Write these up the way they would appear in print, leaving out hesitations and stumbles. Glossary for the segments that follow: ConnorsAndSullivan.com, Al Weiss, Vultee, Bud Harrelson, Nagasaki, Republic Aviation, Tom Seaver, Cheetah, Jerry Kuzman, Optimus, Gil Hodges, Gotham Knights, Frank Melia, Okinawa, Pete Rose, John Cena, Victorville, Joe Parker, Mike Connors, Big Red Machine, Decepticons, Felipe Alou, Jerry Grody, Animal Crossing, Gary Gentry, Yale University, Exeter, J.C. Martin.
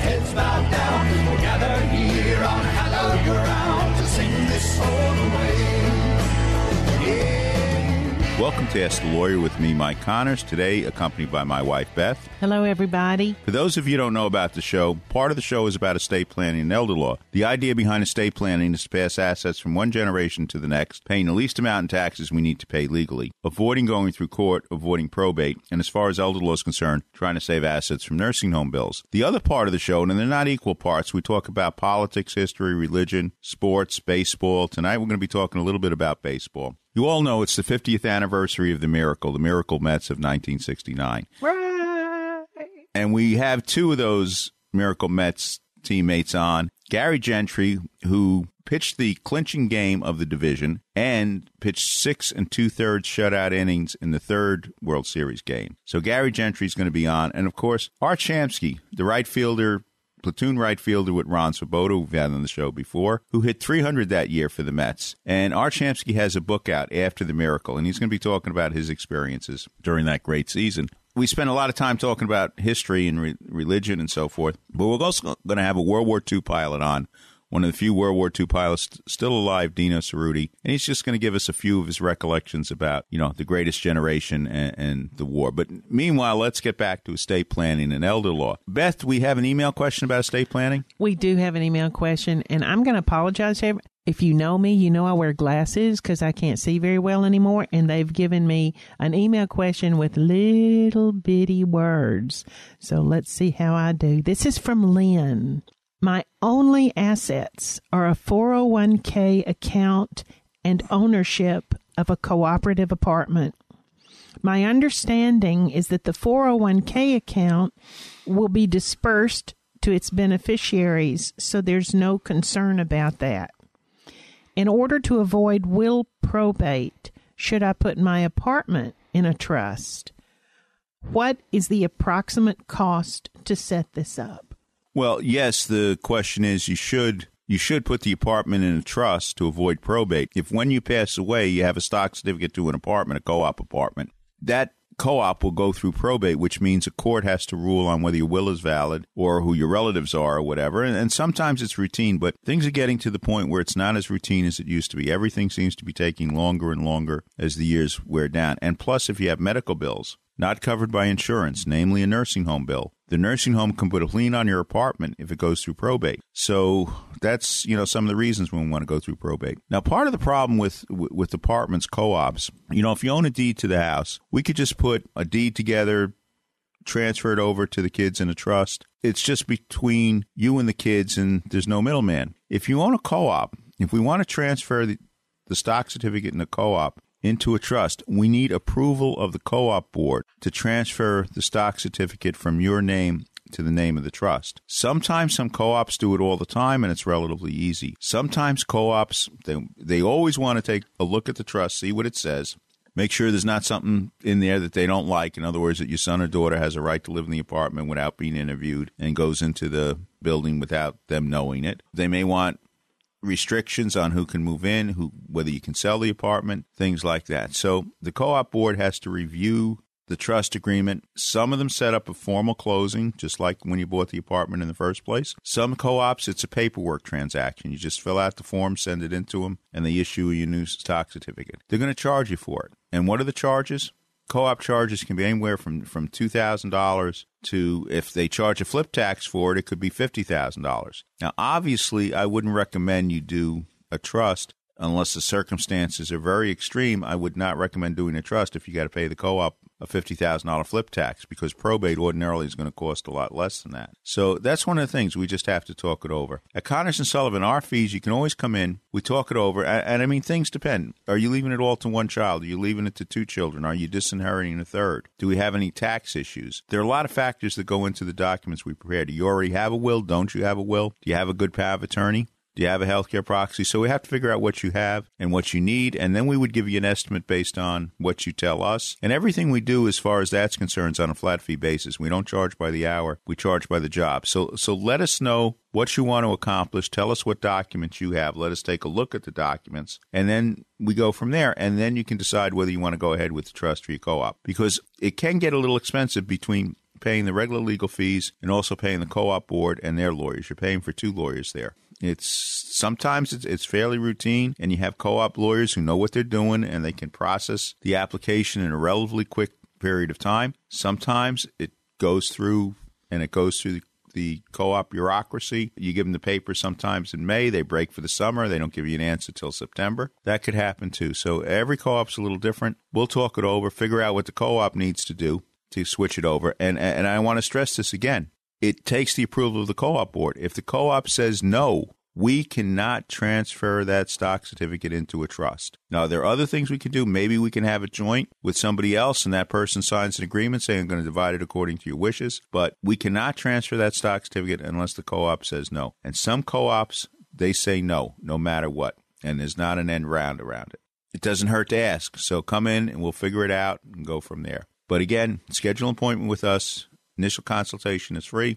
heads bowed down. We're gathered here on hallowed ground to sing this old way. Yeah. Welcome to Ask the Lawyer with me, Mike Connors, today accompanied by my wife, Beth. Hello, everybody. For those of you who don't know about the show, part of the show is about estate planning and elder law. The idea behind estate planning is to pass assets from one generation to the next, paying the least amount in taxes we need to pay legally, avoiding going through court, avoiding probate, and as far as elder law is concerned, trying to save assets from nursing home bills. The other part of the show, and they're not equal parts, we talk about politics, history, religion, sports, baseball. Tonight we're going to be talking a little bit about baseball. You all know it's the 50th anniversary of the Miracle Mets of 1969. Right. And we have two of those Miracle Mets teammates on. Gary Gentry, who pitched the clinching game of the division and pitched 6 2/3 shutout innings in the third World Series game. So Gary Gentry's going to be on. And, of course, Art Shamsky, the right fielder, platoon right fielder with Ron Swoboda, who we've had on the show before, who hit 300 that year for the Mets. And Art Shamsky has a book out, After the Miracle, and he's going to be talking about his experiences during that great season. We spent a lot of time talking about history and religion and so forth, but we're also going to have a World War II pilot on, one of the few World War II pilots still alive, Dino Cerruti, and he's just going to give us a few of his recollections about, you know, the greatest generation and the war. But meanwhile, let's get back to estate planning and elder law. Beth, we have an email question about estate planning? We do have an email question, and I'm going to apologize to everyone. If you know me, you know I wear glasses because I can't see very well anymore. And they've given me an email question with little bitty words. So let's see how I do. This is from Lynn. My only assets are a 401k account and ownership of a cooperative apartment. My understanding is that the 401k account will be dispersed to its beneficiaries, so there's no concern about that. In order to avoid will probate, should I put my apartment in a trust? What is the approximate cost to set this up? Well, yes, the question is you should put the apartment in a trust to avoid probate. If when you pass away, you have a stock certificate to an apartment, a co-op apartment, that co-op will go through probate, which means a court has to rule on whether your will is valid or who your relatives are or whatever. And sometimes it's routine, but things are getting to the point where it's not as routine as it used to be. Everything seems to be taking longer and longer as the years wear down. And plus, if you have medical bills not covered by insurance, namely a nursing home bill, the nursing home can put a lien on your apartment if it goes through probate. So that's, you know, some of the reasons when we want to go through probate. Now, part of the problem with apartments, co-ops, you know, if you own a deed to the house, we could just put a deed together, transfer it over to the kids in a trust. It's just between you and the kids, and there's no middleman. If you own a co-op, if we want to transfer the stock certificate in the co-op into a trust, we need approval of the co-op board to transfer the stock certificate from your name to the name of the trust. Sometimes some co-ops do it all the time, and it's relatively easy. Sometimes co-ops, they always want to take a look at the trust, see what it says, make sure there's not something in there that they don't like. In other words, that your son or daughter has a right to live in the apartment without being interviewed and goes into the building without them knowing it. They may want restrictions on who can move in, whether you can sell the apartment, things like that. So the co-op board has to review the trust agreement. Some of them set up a formal closing, just like when you bought the apartment in the first place. Some co-ops, it's a paperwork transaction. You just fill out the form, send it into them, and they issue you a new stock certificate. They're going to charge you for it. And what are the charges? Co-op charges can be anywhere from $2,000 to, if they charge a flip tax for it, it could be $50,000. Now, obviously, I wouldn't recommend you do a trust unless the circumstances are very extreme. I would not recommend doing a trust if you got to pay the co-op a $50,000 flip tax, because probate ordinarily is going to cost a lot less than that. So that's one of the things. We just have to talk it over. At Connors and Sullivan, our fees, you can always come in. We talk it over. And I mean, things depend. Are you leaving it all to one child? Are you leaving it to two children? Are you disinheriting a third? Do we have any tax issues? There are a lot of factors that go into the documents we prepare. Do you already have a will? Don't you have a will? Do you have a good power of attorney? Do you have a healthcare proxy? So we have to figure out what you have and what you need, and then we would give you an estimate based on what you tell us. And everything we do as far as that's concerned is on a flat fee basis. We don't charge by the hour. We charge by the job. So let us know what you want to accomplish. Tell us what documents you have. Let us take a look at the documents, and then we go from there, and then you can decide whether you want to go ahead with the trust or your co-op, because it can get a little expensive between paying the regular legal fees and also paying the co-op board and their lawyers. You're paying for two lawyers there. Sometimes it's fairly routine, and you have co-op lawyers who know what they're doing, and they can process the application in a relatively quick period of time. Sometimes it goes through the co-op bureaucracy. You give them the paper sometimes in May. They break for the summer. They don't give you an answer till September. That could happen too. So every co-op's a little different. We'll talk it over, figure out what the co-op needs to do to switch it over. And I want to stress this again. It takes the approval of the co-op board. If the co-op says no, we cannot transfer that stock certificate into a trust. Now, there are other things we can do. Maybe we can have it joint with somebody else, and that person signs an agreement saying, I'm going to divide it according to your wishes. But we cannot transfer that stock certificate unless the co-op says no. And some co-ops, they say no, no matter what. And there's not an end round around it. It doesn't hurt to ask. So come in, and we'll figure it out and go from there. But again, schedule an appointment with us. Initial consultation is free.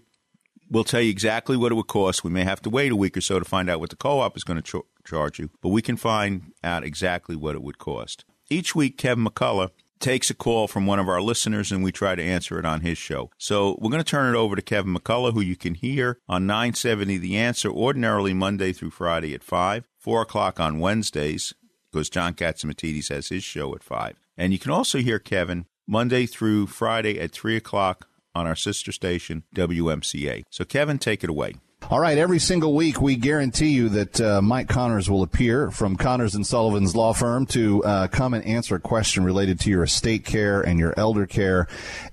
We'll tell you exactly what it would cost. We may have to wait a week or so to find out what the co-op is going to charge you, but we can find out exactly what it would cost. Each week, Kevin McCullough takes a call from one of our listeners, and we try to answer it on his show. So we're going to turn it over to Kevin McCullough, who you can hear on 970 The Answer, ordinarily Monday through Friday at 5, 4 o'clock on Wednesdays, because John Katsimatidis has his show at 5. And you can also hear Kevin Monday through Friday at 3 o'clock on our sister station, WMCA. So, Kevin, take it away. All right. Every single week, we guarantee you that Mike Connors will appear from Connors and Sullivan's law firm to come and answer a question related to your estate care and your elder care.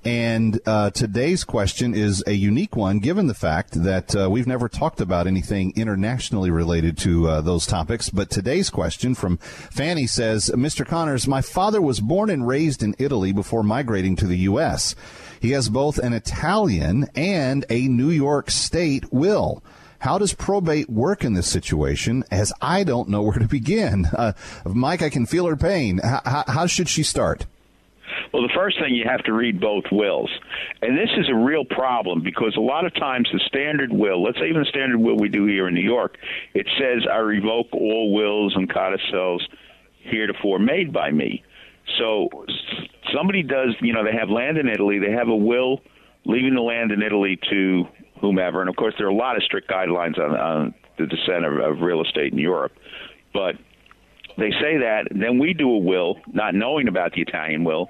And today's question is a unique one, given the fact that we've never talked about anything internationally related to those topics. But today's question from Fanny says, Mr. Connors, my father was born and raised in Italy before migrating to the U.S. He has both an Italian and a New York State will. How does probate work in this situation, as I don't know where to begin? Mike, I can feel her pain. How should she start? Well, the first thing, you have to read both wills. And this is a real problem, because a lot of times the standard will, let's say even the standard will we do here in New York, it says, I revoke all wills and codicils heretofore made by me. So somebody does, they have land in Italy, they have a will leaving the land in Italy to whomever. And, of course, there are a lot of strict guidelines on the descent of real estate in Europe. But they say that, then we do a will, not knowing about the Italian will,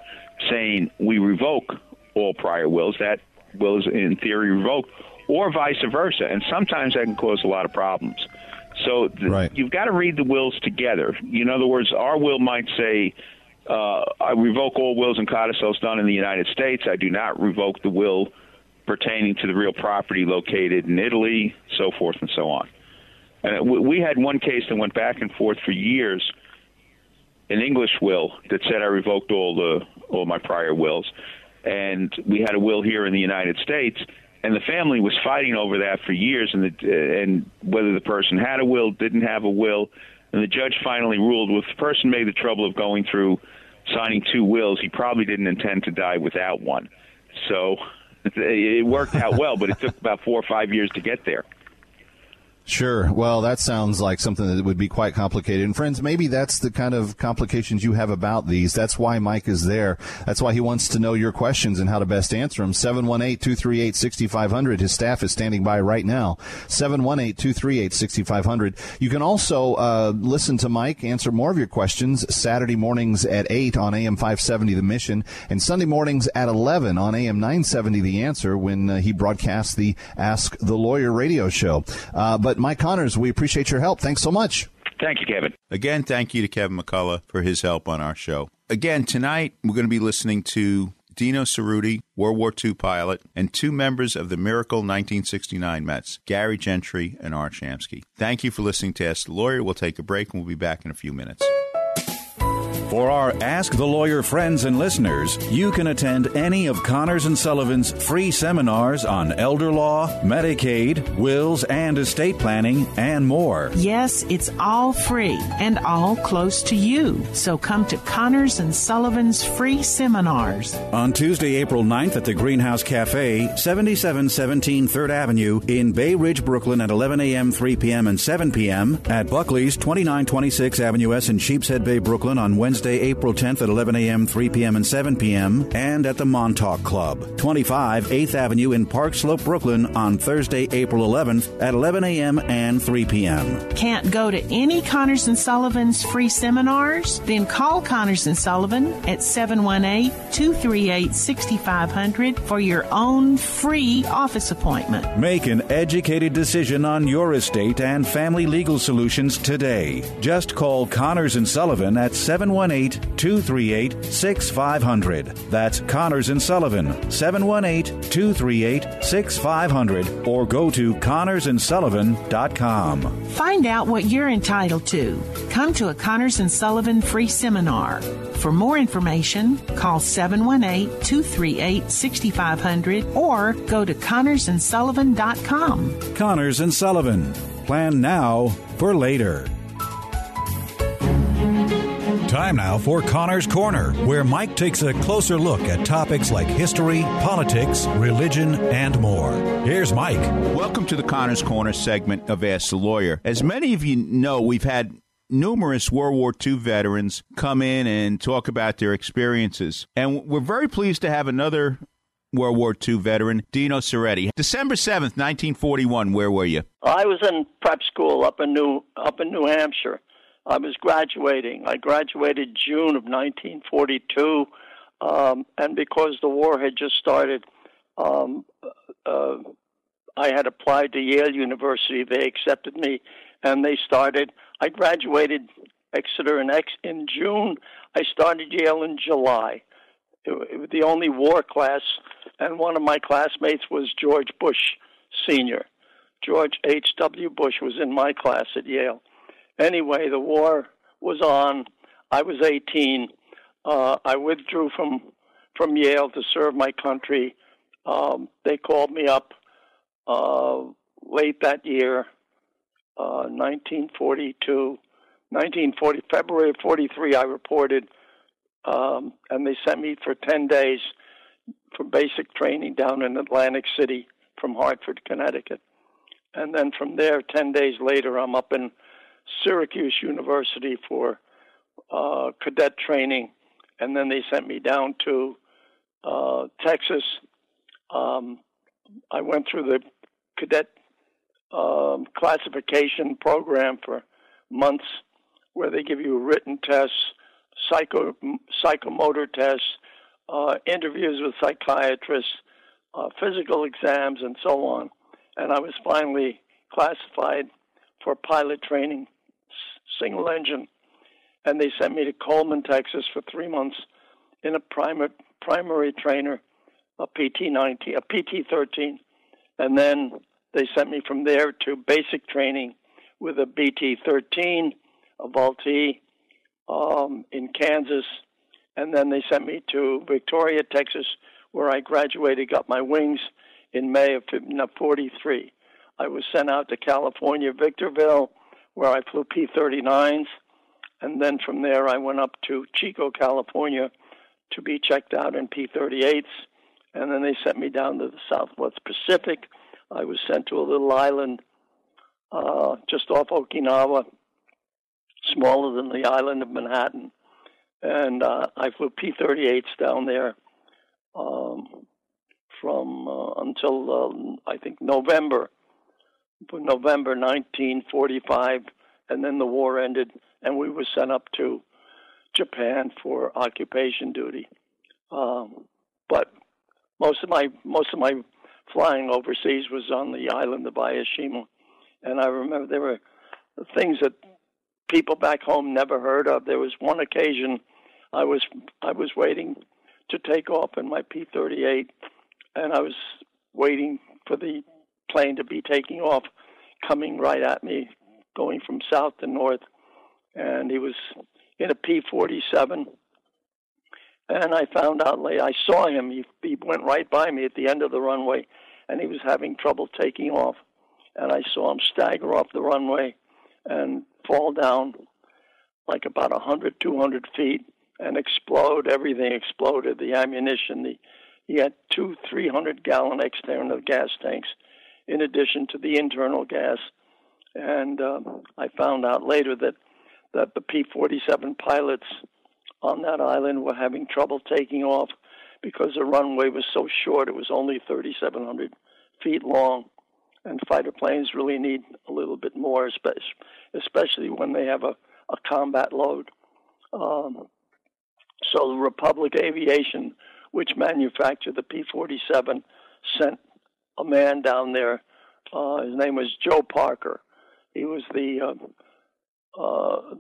saying we revoke all prior wills. That will is, in theory, revoked, or vice versa. And sometimes that can cause a lot of problems. So right. You've got to read the wills together. In other words, our will might say, I revoke all wills and codicils done in the United States. I do not revoke the will pertaining to the real property located in Italy, so forth and so on. And we had one case that went back and forth for years, an English will that said I revoked all my prior wills. And we had a will here in the United States, and the family was fighting over that for years, and whether the person had a will, didn't have a will. And the judge finally ruled, well, if the person made the trouble of going through signing two wills, he probably didn't intend to die without one. So it worked out well, but it took about 4 or 5 years to get there. Sure. Well, that sounds like something that would be quite complicated. And friends, maybe that's the kind of complications you have about these. That's why Mike is there. That's why he wants to know your questions and how to best answer them. 718-238-6500. His staff is standing by right now. 718-238-6500. You can also listen to Mike answer more of your questions Saturday mornings at 8 on AM 570 The Mission and Sunday mornings at 11 on AM 970 The Answer when he broadcasts the Ask the Lawyer radio show. But Mike Connors, we appreciate your help. Thanks so much. Thank you, Kevin. Again, thank you to Kevin McCullough for his help on our show. Again, tonight we're going to be listening to Dino Cerruti, World War II pilot, and two members of the Miracle 1969 Mets, Gary Gentry and Art Shamsky. Thank you for listening to Ask the Lawyer. We'll take a break and we'll be back in a few minutes. For our Ask the Lawyer friends and listeners, you can attend any of Connors and Sullivan's free seminars on elder law, Medicaid, wills, and estate planning, and more. Yes, it's all free and all close to you. So come to Connors and Sullivan's free seminars. On Tuesday, April 9th at the Greenhouse Cafe, 7717 3rd Avenue in Bay Ridge, Brooklyn at 11 a.m., 3 p.m., and 7 p.m. at Buckley's, 2926 Avenue S in Sheepshead Bay, Brooklyn on Wednesday, April 10th at 11 a.m., 3 p.m., and 7 p.m., and at the Montauk Club, 25 8th Avenue in Park Slope, Brooklyn, on Thursday, April 11th at 11 a.m. and 3 p.m. Can't go to any Connors and Sullivan's free seminars? Then call Connors and Sullivan at 718-238-6500 for your own free office appointment. Make an educated decision on your estate and family legal solutions today. Just call Connors and Sullivan at 718-238-6500. That's Connors and Sullivan, 718-238-6500, or go to ConnorsAndSullivan.com. Find out what you're entitled to. Come to a Connors and Sullivan free seminar. For more information, call 718-238-6500 or go to ConnorsAndSullivan.com. Connors and Sullivan. Plan now for later. Time now for Connor's Corner, where Mike takes a closer look at topics like history, politics, religion, and more. Here's Mike. Welcome to the Connor's Corner segment of Ask the Lawyer. As many of you know, we've had numerous World War II veterans come in and talk about their experiences. And we're very pleased to have another World War II veteran, Dino Cerruti. December 7th, 1941, where were you? I was in prep school up in New Hampshire. I was graduating. I graduated June of 1942, and because the war had just started, I had applied to Yale University. They accepted me, and they started. I graduated Exeter in June. I started Yale in July. It was the only war class, and one of my classmates was George Bush Sr. George H.W. Bush was in my class at Yale. Anyway, the war was on. I was 18. I withdrew from Yale to serve my country. They called me up late that year, 1940, February of 43, I reported, and they sent me for 10 days for basic training down in Atlantic City from Hartford, Connecticut. And then from there, 10 days later, I'm up in Syracuse University for cadet training, and then they sent me down to Texas. I went through the cadet classification program for months, where they give you written tests, psychomotor tests, interviews with psychiatrists, physical exams, and so on. And I was finally classified for pilot training, single engine, and they sent me to Coleman, Texas for 3 months in a primary trainer, a PT-19, a PT-13, and then they sent me from there to basic training with a BT-13, a Vultee, in Kansas, and then they sent me to Victoria, Texas, where I graduated, got my wings in May of 1943. I was sent out to California, Victorville, where I flew P-39s. And then from there, I went up to Chico, California to be checked out in P-38s. And then they sent me down to the Southwest Pacific. I was sent to a little island just off Okinawa, smaller than the island of Manhattan. And I flew P-38s down there until November 1945, and then the war ended, and we were sent up to Japan for occupation duty. But most of my flying overseas was on the island of Hiroshima, and I remember there were things that people back home never heard of. There was one occasion I was waiting to take off in my P-38, and I was waiting for the plane to be taking off, coming right at me, going from south to north, and he was in a P-47. And I found out later, I saw him, he went right by me at the end of the runway, and he was having trouble taking off. And I saw him stagger off the runway and fall down like about 100, 200 feet and explode. Everything exploded, the ammunition. He had two 300-gallon external gas tanks in addition to the internal gas. And I found out later that the P-47 pilots on that island were having trouble taking off because the runway was so short. It was only 3,700 feet long, and fighter planes really need a little bit more, especially when they have a combat load. So the Republic Aviation, which manufactured the P-47, sent a man down there. His name was Joe Parker. He was the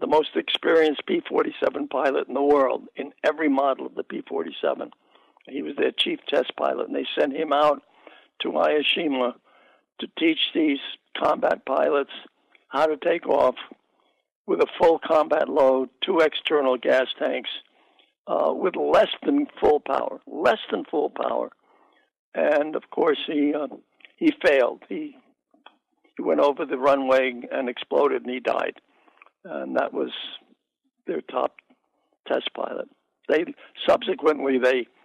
most experienced P-47 pilot in the world in every model of the P-47. He was their chief test pilot, and they sent him out to Hiroshima to teach these combat pilots how to take off with a full combat load, two external gas tanks, with less than full power. And of course, he failed. He went over the runway and exploded, and he died. And that was their top test pilot. Subsequently,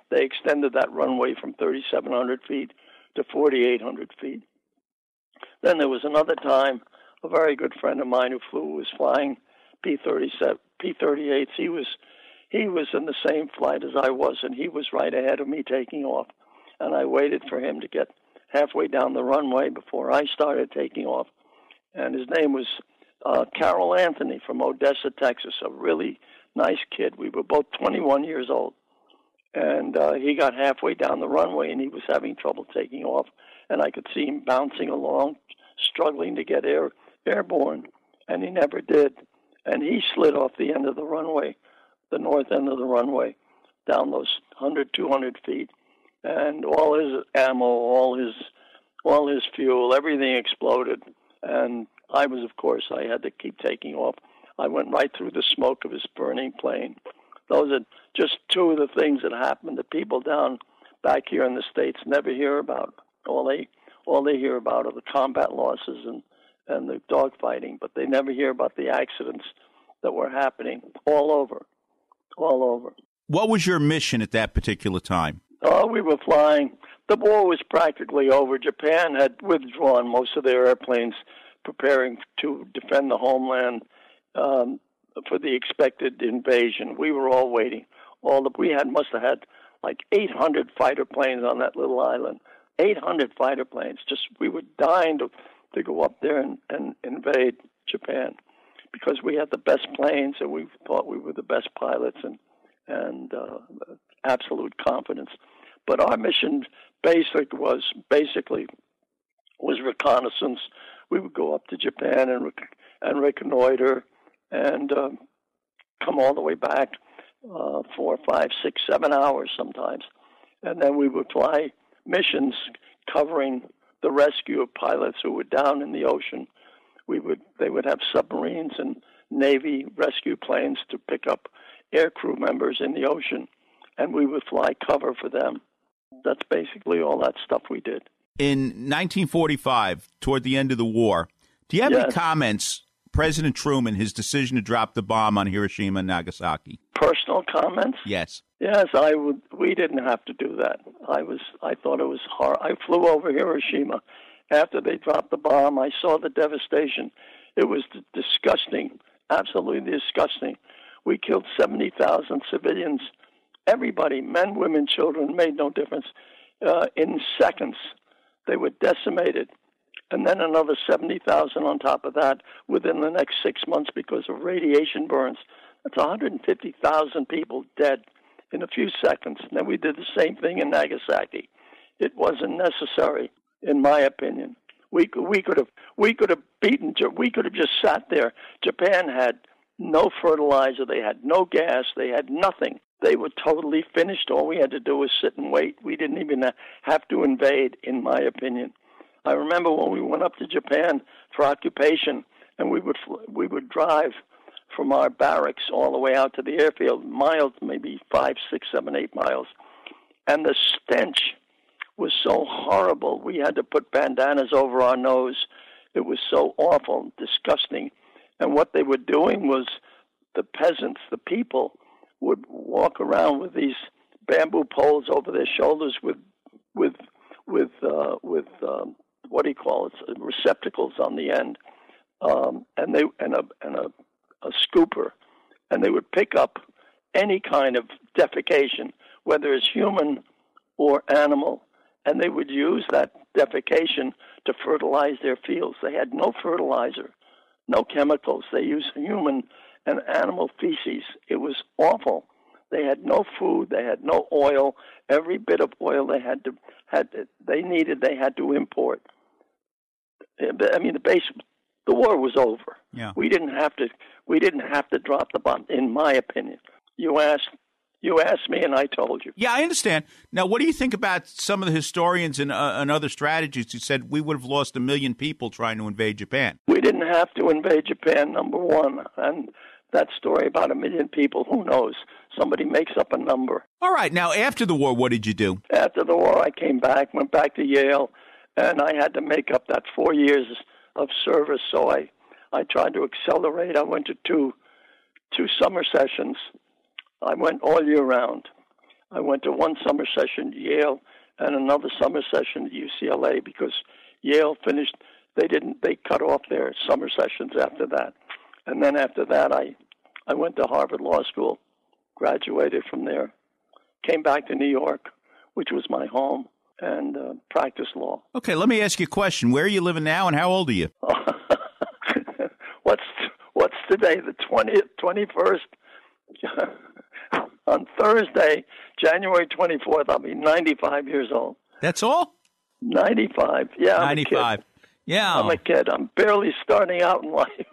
they extended that runway from 3,700 feet to 4,800 feet. Then there was another time, a very good friend of mine was flying P-38s. He was in the same flight as I was, and he was right ahead of me taking off. And I waited for him to get halfway down the runway before I started taking off. And his name was Carol Anthony from Odessa, Texas, a really nice kid. We were both 21 years old. And he got halfway down the runway, and he was having trouble taking off. And I could see him bouncing along, struggling to get airborne. And he never did. And he slid off the end of the runway, the north end of the runway, down those 100, 200 feet. And all his ammo, all his fuel, everything exploded. And I had to keep taking off. I went right through the smoke of his burning plane. Those are just two of the things that happened that people down back here in the States never hear about. All they hear about are the combat losses and the dogfighting, but they never hear about the accidents that were happening all over. What was your mission at that particular time? We were flying. The war was practically over. Japan had withdrawn most of their airplanes, preparing to defend the homeland for the expected invasion. We were all waiting. We must have had like 800 fighter planes on that little island. 800 fighter planes. Just we were dying to go up there and invade Japan because we had the best planes and we thought we were the best pilots and absolute confidence. But our mission was reconnaissance. We would go up to Japan and reconnoiter and come all the way back 4, 5, 6, 7 hours sometimes. And then we would fly missions covering the rescue of pilots who were down in the ocean. They would have submarines and Navy rescue planes to pick up air crew members in the ocean, and we would fly cover for them. That's basically all that stuff we did. In 1945, toward the end of the war, do you have any comments, President Truman, his decision to drop the bomb on Hiroshima and Nagasaki? Personal comments? Yes. Yes, I would. We didn't have to do that. I thought it was hard. I flew over Hiroshima, After they dropped the bomb, I saw the devastation. It was disgusting, absolutely disgusting. We killed 70,000 civilians. Everybody, men, women, children, made no difference. In seconds, they were decimated. And then another 70,000 on top of that within the next 6 months because of radiation burns. That's 150,000 people dead in a few seconds. And then we did the same thing in Nagasaki. It wasn't necessary, in my opinion. We could have just sat there. Japan had no fertilizer. They had no gas. They had nothing. They were totally finished. All we had to do was sit and wait. We didn't even have to invade, in my opinion. I remember when we went up to Japan for occupation, and we would drive from our barracks all the way out to the airfield, miles, maybe 5, 6, 7, 8 miles. And the stench was so horrible. We had to put bandanas over our nose. It was so awful and disgusting. And what they were doing was the peasants, the people, would walk around with these bamboo poles over their shoulders with what do you call it? Receptacles on the end, and a scooper, and they would pick up any kind of defecation, whether it's human or animal, and they would use that defecation to fertilize their fields. They had no fertilizer, no chemicals. They used human and animal feces. It was awful. They had no food. They had no oil. Every bit of oil they had to import. I mean, the war was over. Yeah. We didn't have to drop the bomb, in my opinion. You asked me, and I told you. Yeah, I understand. Now, what do you think about some of the historians and other strategists who said we would have lost 1 million people trying to invade Japan? We didn't have to invade Japan, number one. And that story about 1 million people, who knows? Somebody makes up a number. All right. Now, after the war, what did you do? After the war, I came back, went back to Yale, and I had to make up that 4 years of service. So I tried to accelerate. I went to two summer sessions. I went all year round. I went to one summer session at Yale and another summer session at UCLA because Yale finished. They cut off their summer sessions after that. And then after that, I went to Harvard Law School, graduated from there, came back to New York, which was my home, and practiced law. Okay, let me ask you a question. Where are you living now and how old are you? What's today, the 20th, 21st? On Thursday, January 24th, I'll be 95 years old. That's all? 95. Yeah, I'm 95. A kid. Yeah. I'm a kid. I'm barely starting out in life.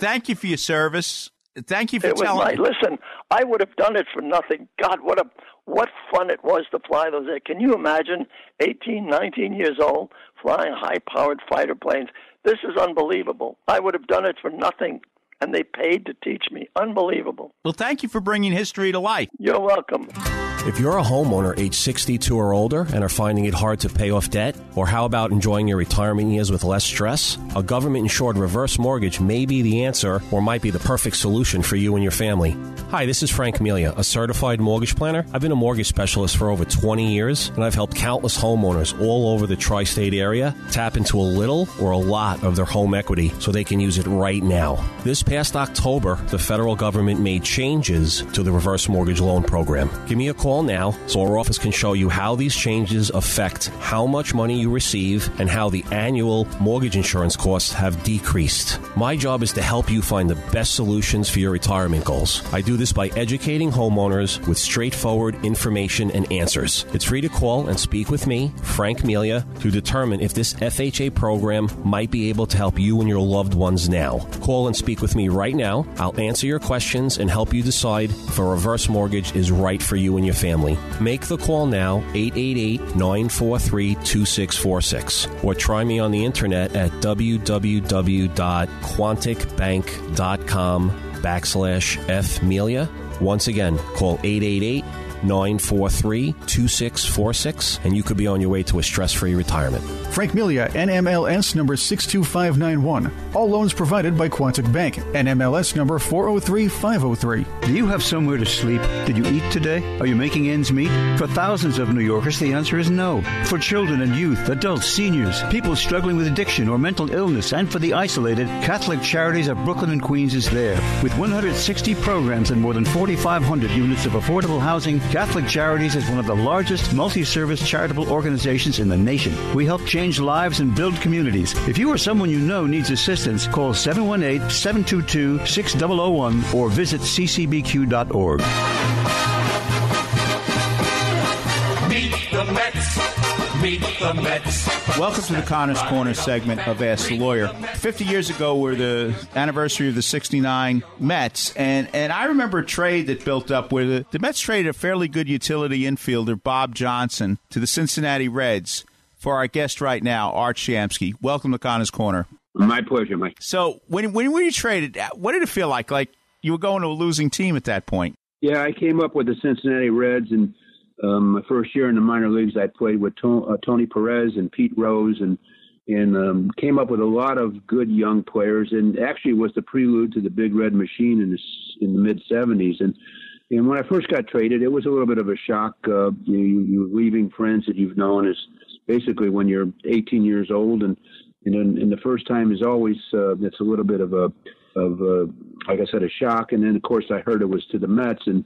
Thank you for your service. Thank you for telling me. Listen, I would have done it for nothing. God, what fun it was to fly those air. Can you imagine 18, 19 years old flying high-powered fighter planes? This is unbelievable. I would have done it for nothing. And they paid to teach me. Unbelievable. Well, thank you for bringing history to life. You're welcome. If you're a homeowner age 62 or older and are finding it hard to pay off debt, or how about enjoying your retirement years with less stress? A government-insured reverse mortgage may be the answer or might be the perfect solution for you and your family. Hi, this is Frank Melia, a certified mortgage planner. I've been a mortgage specialist for over 20 years, and I've helped countless homeowners all over the tri-state area tap into a little or a lot of their home equity so they can use it right now. This past October, the federal government made changes to the reverse mortgage loan program. Give me a call now so our office can show you how these changes affect how much money you receive and how the annual mortgage insurance costs have decreased. My job is to help you find the best solutions for your retirement goals. I do this by educating homeowners with straightforward information and answers. It's free to call and speak with me, Frank Melia, to determine if this FHA program might be able to help you and your loved ones now. Call and speak with me right now. I'll answer your questions and help you decide if a reverse mortgage is right for you and your family. Make the call now, 888-943-2646, or try me on the internet at www.quanticbank.com/fmelia. Once again, call 888-943-2646. 888-943-2646, and you could be on your way to a stress-free retirement. Frank Milia, NMLS number 62591. All loans provided by Quantic Bank, NMLS number 403503. Do you have somewhere to sleep? Did you eat today? Are you making ends meet? For thousands of New Yorkers, the answer is no. For children and youth, adults, seniors, people struggling with addiction or mental illness, and for the isolated, Catholic Charities of Brooklyn and Queens is there. With 160 programs and more than 4,500 units of affordable housing, Catholic Charities is one of the largest multi-service charitable organizations in the nation. We help change lives and build communities. If you or someone you know needs assistance, call 718-722-6001 or visit ccbq.org. Meet the Mets. Meet the Mets. Welcome to the Connors Corner segment of Ask the Lawyer. 50 years ago were the anniversary of the 69 Mets, and I remember a trade that built up where the Mets traded a fairly good utility infielder, Bob Johnson, to the Cincinnati Reds. For our guest right now, Art Shamsky. Welcome to Connors Corner. My pleasure, Mike. So when were you traded? What did it feel like? Like you were going to a losing team at that point? Yeah, I came up with the Cincinnati Reds, and my first year in the minor leagues, I played with Tony Perez and Pete Rose, and came up with a lot of good young players, and actually was the prelude to the Big Red Machine in the mid '70s. And when I first got traded, it was a little bit of a shock. You're leaving friends that you've known as basically when you're 18 years old, and the first time is always it's a little bit of a, like I said, a shock. And then of course I heard it was to the Mets, and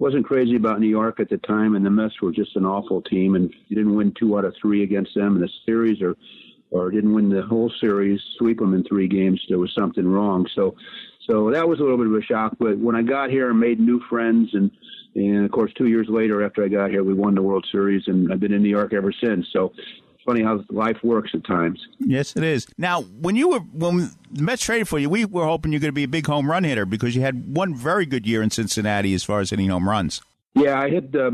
wasn't crazy about New York at the time, and the Mets were just an awful team, and you didn't win 2 out of 3 against them in a series, or didn't win the whole series, sweep them in 3 games. There was something wrong, so that was a little bit of a shock. But when I got here, I made new friends, and of course 2 years later after I got here, we won the World Series, and I've been in New York ever since. So funny how life works at times. Yes, it is. Now, when the Mets traded for you, we were hoping you're going to be a big home run hitter because you had one very good year in Cincinnati as far as hitting home runs. Yeah, I hit. It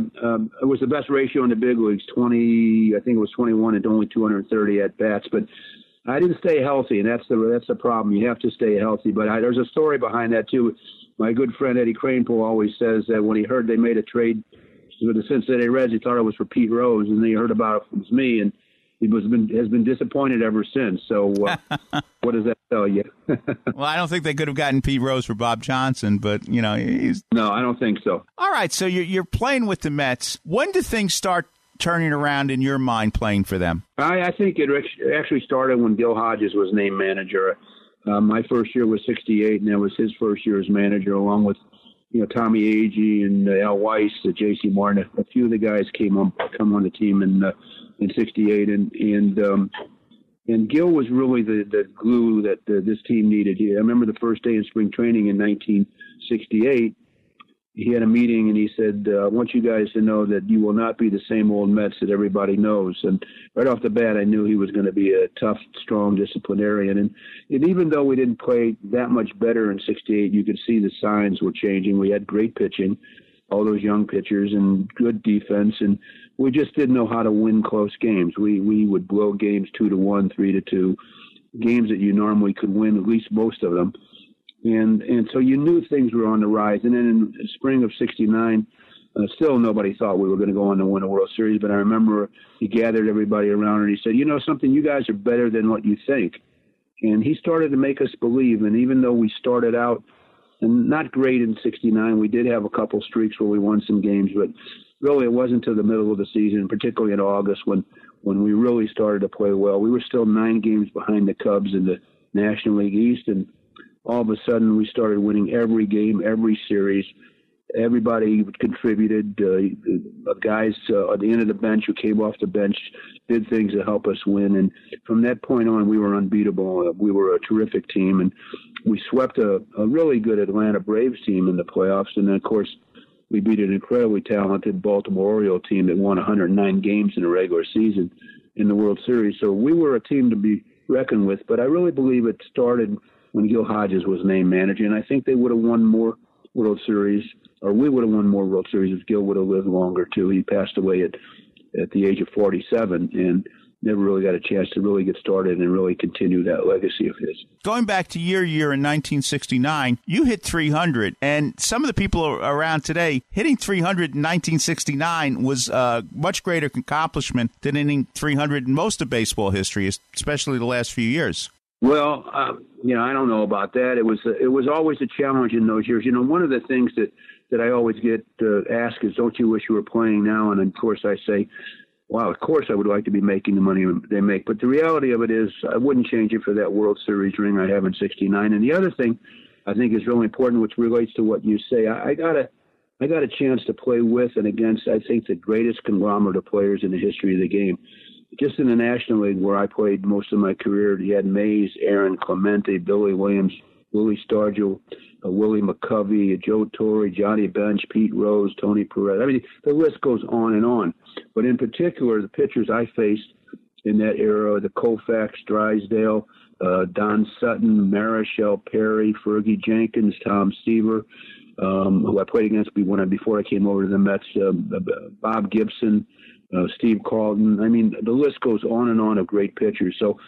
was the best ratio in the big leagues. 20, I think it was 21, and only 230 at bats. But I didn't stay healthy, and that's the problem. You have to stay healthy. But there's a story behind that too. My good friend Eddie Cranepool always says that when he heard they made a trade with the Cincinnati Reds, he thought it was for Pete Rose, and then he heard about it was me, and has been disappointed ever since. So what does that tell you? Well, I don't think they could have gotten Pete Rose for Bob Johnson, but, you know. No, I don't think so. All right, so you're playing with the Mets. When do things start turning around in your mind playing for them? I think it actually started when Gil Hodges was named manager. My first year was 68, and that was his first year as manager, along with Tommy Agee and Al Weiss, J.C. Martin. A few of the guys come on the team in 68, and Gil was really the glue that this team needed. I remember the first day in spring training in 1968, he had a meeting and he said, I want you guys to know that you will not be the same old Mets that everybody knows. And right off the bat, I knew he was going to be a tough, strong disciplinarian. And even though we didn't play that much better in 68, you could see the signs were changing. We had great pitching, all those young pitchers, and good defense, and we just didn't know how to win close games. We would blow games 2-1, 3-2, games that you normally could win, at least most of them. And so you knew things were on the rise. And then in spring of 69, still nobody thought we were going to go on to win a World Series, but I remember he gathered everybody around and he said, you know something, you guys are better than what you think. And he started to make us believe, and even though we started out and not great in 69. We did have a couple streaks where we won some games, but really it wasn't until the middle of the season, particularly in August, when we really started to play well. We were still 9 games behind the Cubs in the National League East, and all of a sudden we started winning every game, every series. Everybody contributed. Guys at the end of the bench who came off the bench did things to help us win. And from that point on, we were unbeatable. We were a terrific team. And we swept a really good Atlanta Braves team in the playoffs. And then, of course, we beat an incredibly talented Baltimore Oriole team that won 109 games in the regular season in the World Series. So we were a team to be reckoned with. But I really believe it started when Gil Hodges was named manager. And I think they would have won more World Series, or we would have won more World Series if Gil would have lived longer, too. He passed away at the age of 47, and never really got a chance to really get started and really continue that legacy of his. Going back to your year in 1969, you hit 300, and some of the people around today, hitting 300 in 1969 was a much greater accomplishment than hitting 300 in most of baseball history, especially the last few years. Well, I don't know about that. It was always a challenge in those years. You know, one of the things that I always get asked is, don't you wish you were playing now? And, of course, I say, wow, of course I would like to be making the money they make. But the reality of it is I wouldn't change it for that World Series ring I have in 69. And the other thing I think is really important, which relates to what you say, I got a chance to play with and against, I think, the greatest conglomerate of players in the history of the game. Just in the National League, where I played most of my career, you had Mays, Aaron, Clemente, Billy Williams, Willie Stargell, Willie McCovey, Joe Torre, Johnny Bench, Pete Rose, Tony Perez. I mean, the list goes on and on. But in particular, the pitchers I faced in that era, the Koufax, Drysdale, Don Sutton, Marichal Perry, Fergie Jenkins, Tom Seaver, who I played against before I came over to the Mets, Bob Gibson, Steve Carlton. I mean, the list goes on and on of great pitchers. So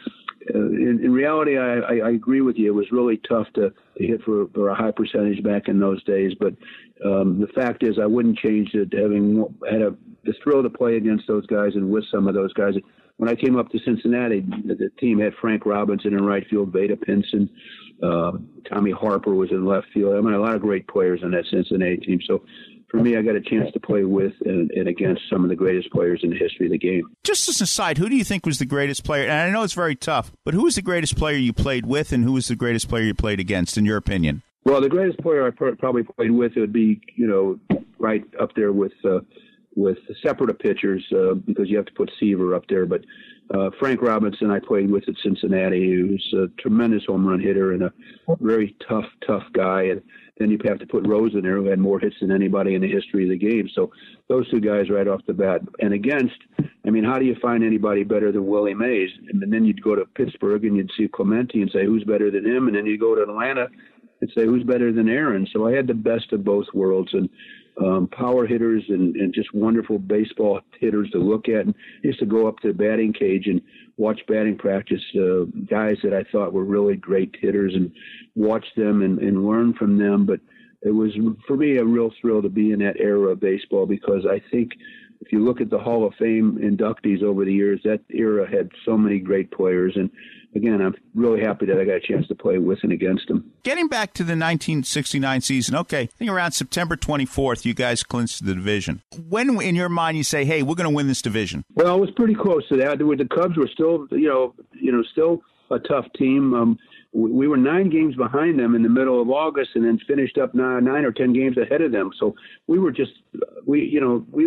in reality, I agree with you. It was really tough to hit for a high percentage back in those days. But the fact is, I wouldn't change it, having had the thrill to play against those guys and with some of those guys. When I came up to Cincinnati, the team had Frank Robinson in right field, Vada Pinson, Tommy Harper was in left field. I mean, a lot of great players on that Cincinnati team. So for me, I got a chance to play with and against some of the greatest players in the history of the game. Just as an aside, who do you think was the greatest player? And I know it's very tough, but who was the greatest player you played with and who was the greatest player you played against, in your opinion? Well, the greatest player I probably played with would be, right up there with separate of pitchers, because you have to put Seaver up there. But Frank Robinson I played with at Cincinnati. He was a tremendous home run hitter and a very tough guy. And then you have to put Rose in there, who had more hits than anybody in the history of the game. So those two guys right off the bat. And against, I mean, how do you find anybody better than Willie Mays? And then you'd go to Pittsburgh and you'd see Clemente and say, who's better than him? And then you go to Atlanta and say, who's better than Aaron? So I had the best of both worlds. And power hitters and just wonderful baseball hitters to look at. And I used to go up to the batting cage and watch batting practice, guys that I thought were really great hitters, and watch them and learn from them. But it was, for me, a real thrill to be in that era of baseball, because I think if you look at the Hall of Fame inductees over the years, that era had so many great players. And again, I'm really happy that I got a chance to play with and against them. Getting back to the 1969 season, okay, I think around September 24th, you guys clinched the division. When, in your mind, you say, hey, we're going to win this division? Well, it was pretty close to that. The Cubs were still, still a tough team. We were 9 games behind them in the middle of August, and then finished up 9 or 10 games ahead of them. So we were we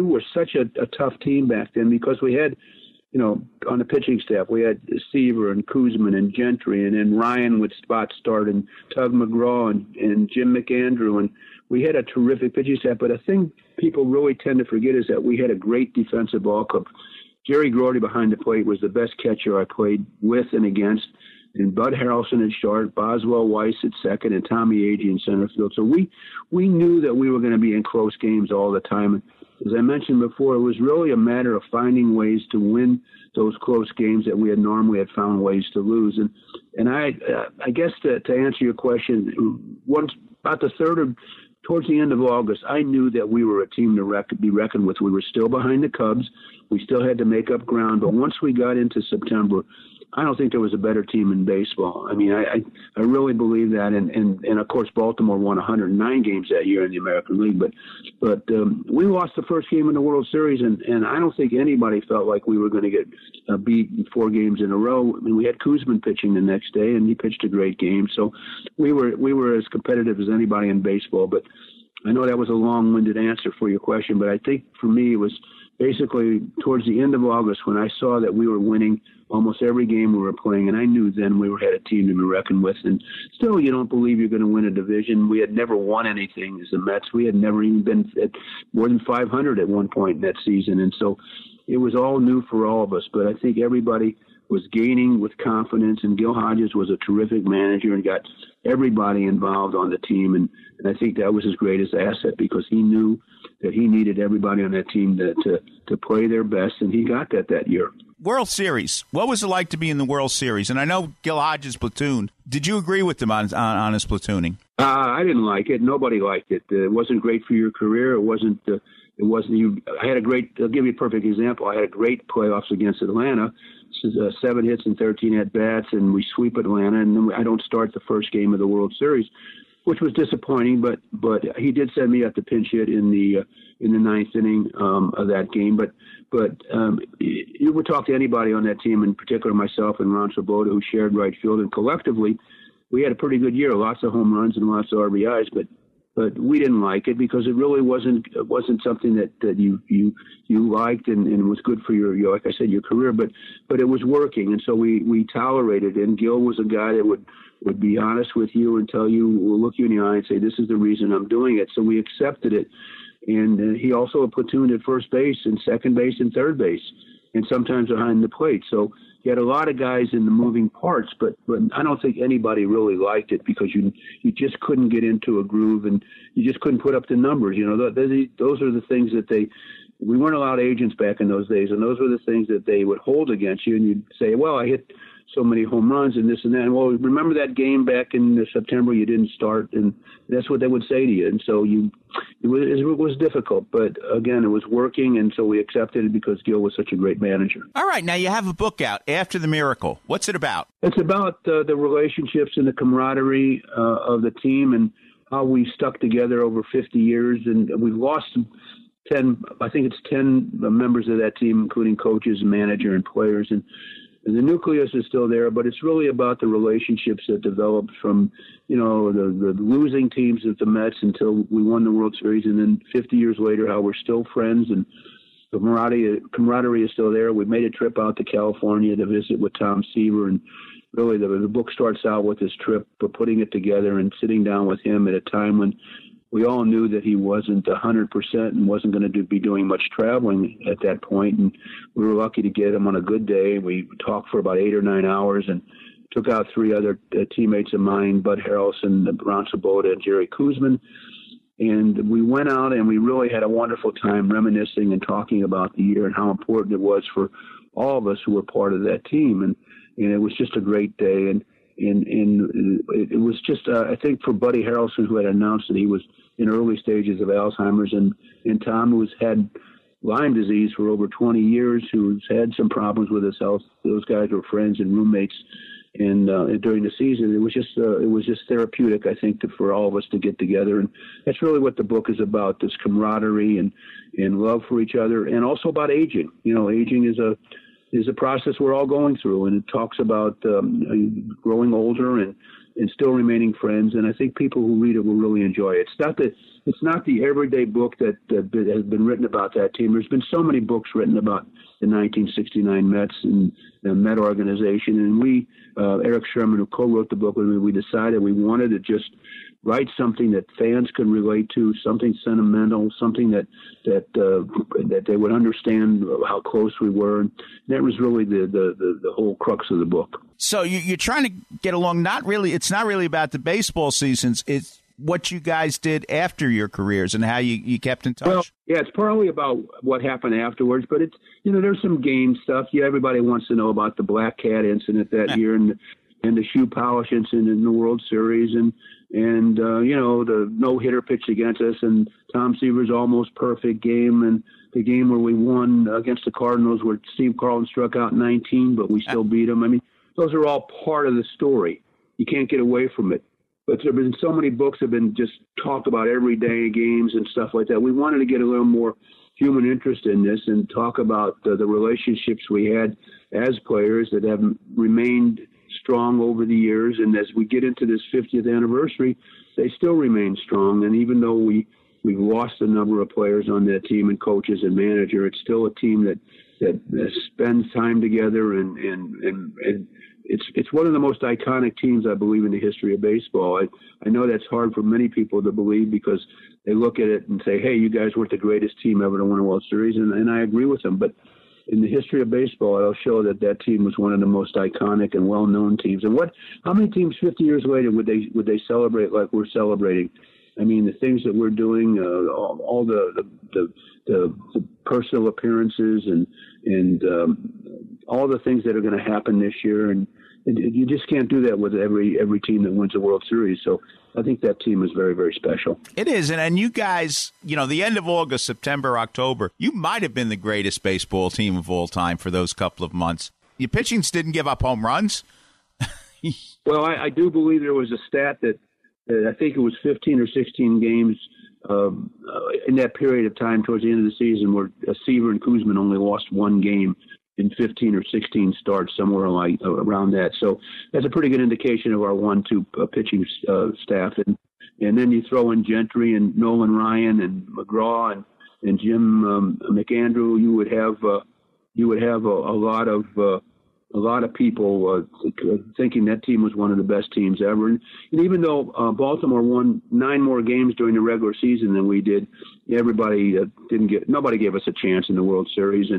were such a tough team back then, because we had, on the pitching staff, we had Seaver and Kuzman and Gentry, and then Ryan would spot start, and Tug McGraw and Jim McAndrew. And we had a terrific pitching staff. But a thing people really tend to forget is that we had a great defensive ball club. Jerry Grody behind the plate was the best catcher I played with and against, and Bud Harrelson at short, Boswell Weiss at second, and Tommy Agee in center field. So we knew that we were going to be in close games all the time. And as I mentioned before, it was really a matter of finding ways to win those close games that we had normally had found ways to lose. And I guess to answer your question, towards the end of August, I knew that we were a team to be reckoned with. We were still behind the Cubs. We still had to make up ground. But once we got into September, I don't think there was a better team in baseball. I mean, I really believe that. And of course, Baltimore won 109 games that year in the American League. But we lost the first game in the World Series, and I don't think anybody felt like we were going to get beat 4 games in a row. I mean, we had Kuzman pitching the next day, and he pitched a great game. So we were as competitive as anybody in baseball. But I know that was a long-winded answer for your question, but I think for me it was basically towards the end of August when I saw that we were winning almost every game we were playing, and I knew then we had a team to be reckoned with. And still, you don't believe you're going to win a division. We had never won anything as the Mets. We had never even been at more than 500 at one point in that season. And so it was all new for all of us, but I think everybody was gaining with confidence, and Gil Hodges was a terrific manager and got everybody involved on the team. And I think that was his greatest asset, because he knew that he needed everybody on that team to play their best, and he got that year. World Series. What was it like to be in the World Series? And I know Gil Hodges platooned. Did you agree with him on his platooning? I didn't like it. Nobody liked it. It wasn't great for your career. I had a great. I'll give you a perfect example. I had a great playoffs against Atlanta. This is 7 hits and 13 at bats, and we sweep Atlanta. And then I don't start the first game of the World Series, which was disappointing. But he did send me at the pinch hit in the ninth inning of that game. But you would talk to anybody on that team, in particular myself and Ron Swoboda, who shared right field, and collectively we had a pretty good year. Lots of home runs and lots of RBIs, but we didn't like it because it really wasn't something that you liked and was good for your, like I said, your career, but it was working. And so we tolerated it. And Gil was a guy that would be honest with you and tell you, will look you in the eye and say, this is the reason I'm doing it. So we accepted it. And he also platooned at first base and second base and third base, and sometimes behind the plate. So you had a lot of guys in the moving parts, but I don't think anybody really liked it because you just couldn't get into a groove and you just couldn't put up the numbers. You know, those are the things that we weren't allowed agents back in those days, and those were the things that they would hold against you. And you'd say, well, I hit so many home runs and this and that. And, well, remember that game back in September you didn't start? And that's what they would say to you. And so it was difficult. But, again, it was working, and so we accepted it because Gil was such a great manager. All right. Now you have a book out, After the Miracle. What's it about? It's about the relationships and the camaraderie of the team and how we stuck together over 50 years. And we've lost 10 members of that team, including coaches, manager, and players. And the nucleus is still there, but it's really about the relationships that developed from, you know, the losing teams at the Mets until we won the World Series, and then 50 years later, how we're still friends and the camaraderie is still there. We made a trip out to California to visit with Tom Seaver, and really the book starts out with this trip, but putting it together and sitting down with him at a time when we all knew that he wasn't 100% and wasn't going to be doing much traveling at that point. And we were lucky to get him on a good day. We talked for about 8 or 9 hours and took out 3 other teammates of mine, Bud Harrelson, Ron Swoboda, and Jerry Kuzman. And we went out and we really had a wonderful time reminiscing and talking about the year and how important it was for all of us who were part of that team. And it was just a great day. And it was just, I think, for Buddy Harrelson, who had announced that he was in early stages of Alzheimer's, and Tom, who's had Lyme disease for over 20 years, who's had some problems with his health. Those guys were friends and roommates, and during the season, it was just therapeutic, I think, for all of us to get together. And that's really what the book is about: this camaraderie and love for each other, and also about aging. You know, aging is a process we're all going through, and it talks about growing older and still remaining friends. And I think people who read it will really enjoy it. It's not the everyday book that has been written about that team. There's been so many books written about the 1969 Mets and the Met organization. And we, Eric Sherman, who co-wrote the book, we decided we wanted to just write something that fans could relate to, something sentimental, something that they would understand how close we were. And that was really the whole crux of the book. So you're trying to get along. Not really. It's not really about the baseball seasons. It's what you guys did after your careers and how you kept in touch. Well, yeah, it's partly about what happened afterwards, but it's, you know, there's some game stuff. Yeah, everybody wants to know about the Black Cat incident that year and the shoe polish incident in the World Series and you know, the no-hitter pitch against us and Tom Seaver's almost perfect game and the game where we won against the Cardinals where Steve Carlton struck out 19, but we still beat him. I mean, those are all part of the story. You can't get away from it. But there have been so many books have been just talk about everyday games and stuff like that. We wanted to get a little more human interest in this and talk about the relationships we had as players that have remained strong over the years. And as we get into this 50th anniversary, they still remain strong. And even though we've lost a number of players on that team and coaches and manager, it's still a team that spends time together and It's one of the most iconic teams, I believe, in the history of baseball. I know that's hard for many people to believe because they look at it and say, hey, you guys weren't the greatest team ever to win a World Series, and I agree with them. But in the history of baseball, it'll show that team was one of the most iconic and well-known teams. And how many teams 50 years later would they celebrate like we're celebrating? I mean, the things that we're doing, all the personal appearances and all the things that are going to happen this year. And you just can't do that with every team that wins the World Series. So I think that team is very, very special. It is. And you guys, you know, the end of August, September, October, you might have been the greatest baseball team of all time for those couple of months. Your pitchings didn't give up home runs. Well, I do believe there was a stat that I think it was 15 or 16 games in that period of time towards the end of the season where Seaver and Kuzman only lost one game in 15 or 16 starts, somewhere like around that. So that's a pretty good indication of our 1-2 pitching staff. And then you throw in Gentry and Nolan Ryan and McGraw and Jim McAndrew, you would have a lot of people thinking that team was one of the best teams ever. And even though Baltimore won 9 more games during the regular season than we did, nobody gave us a chance in the World Series.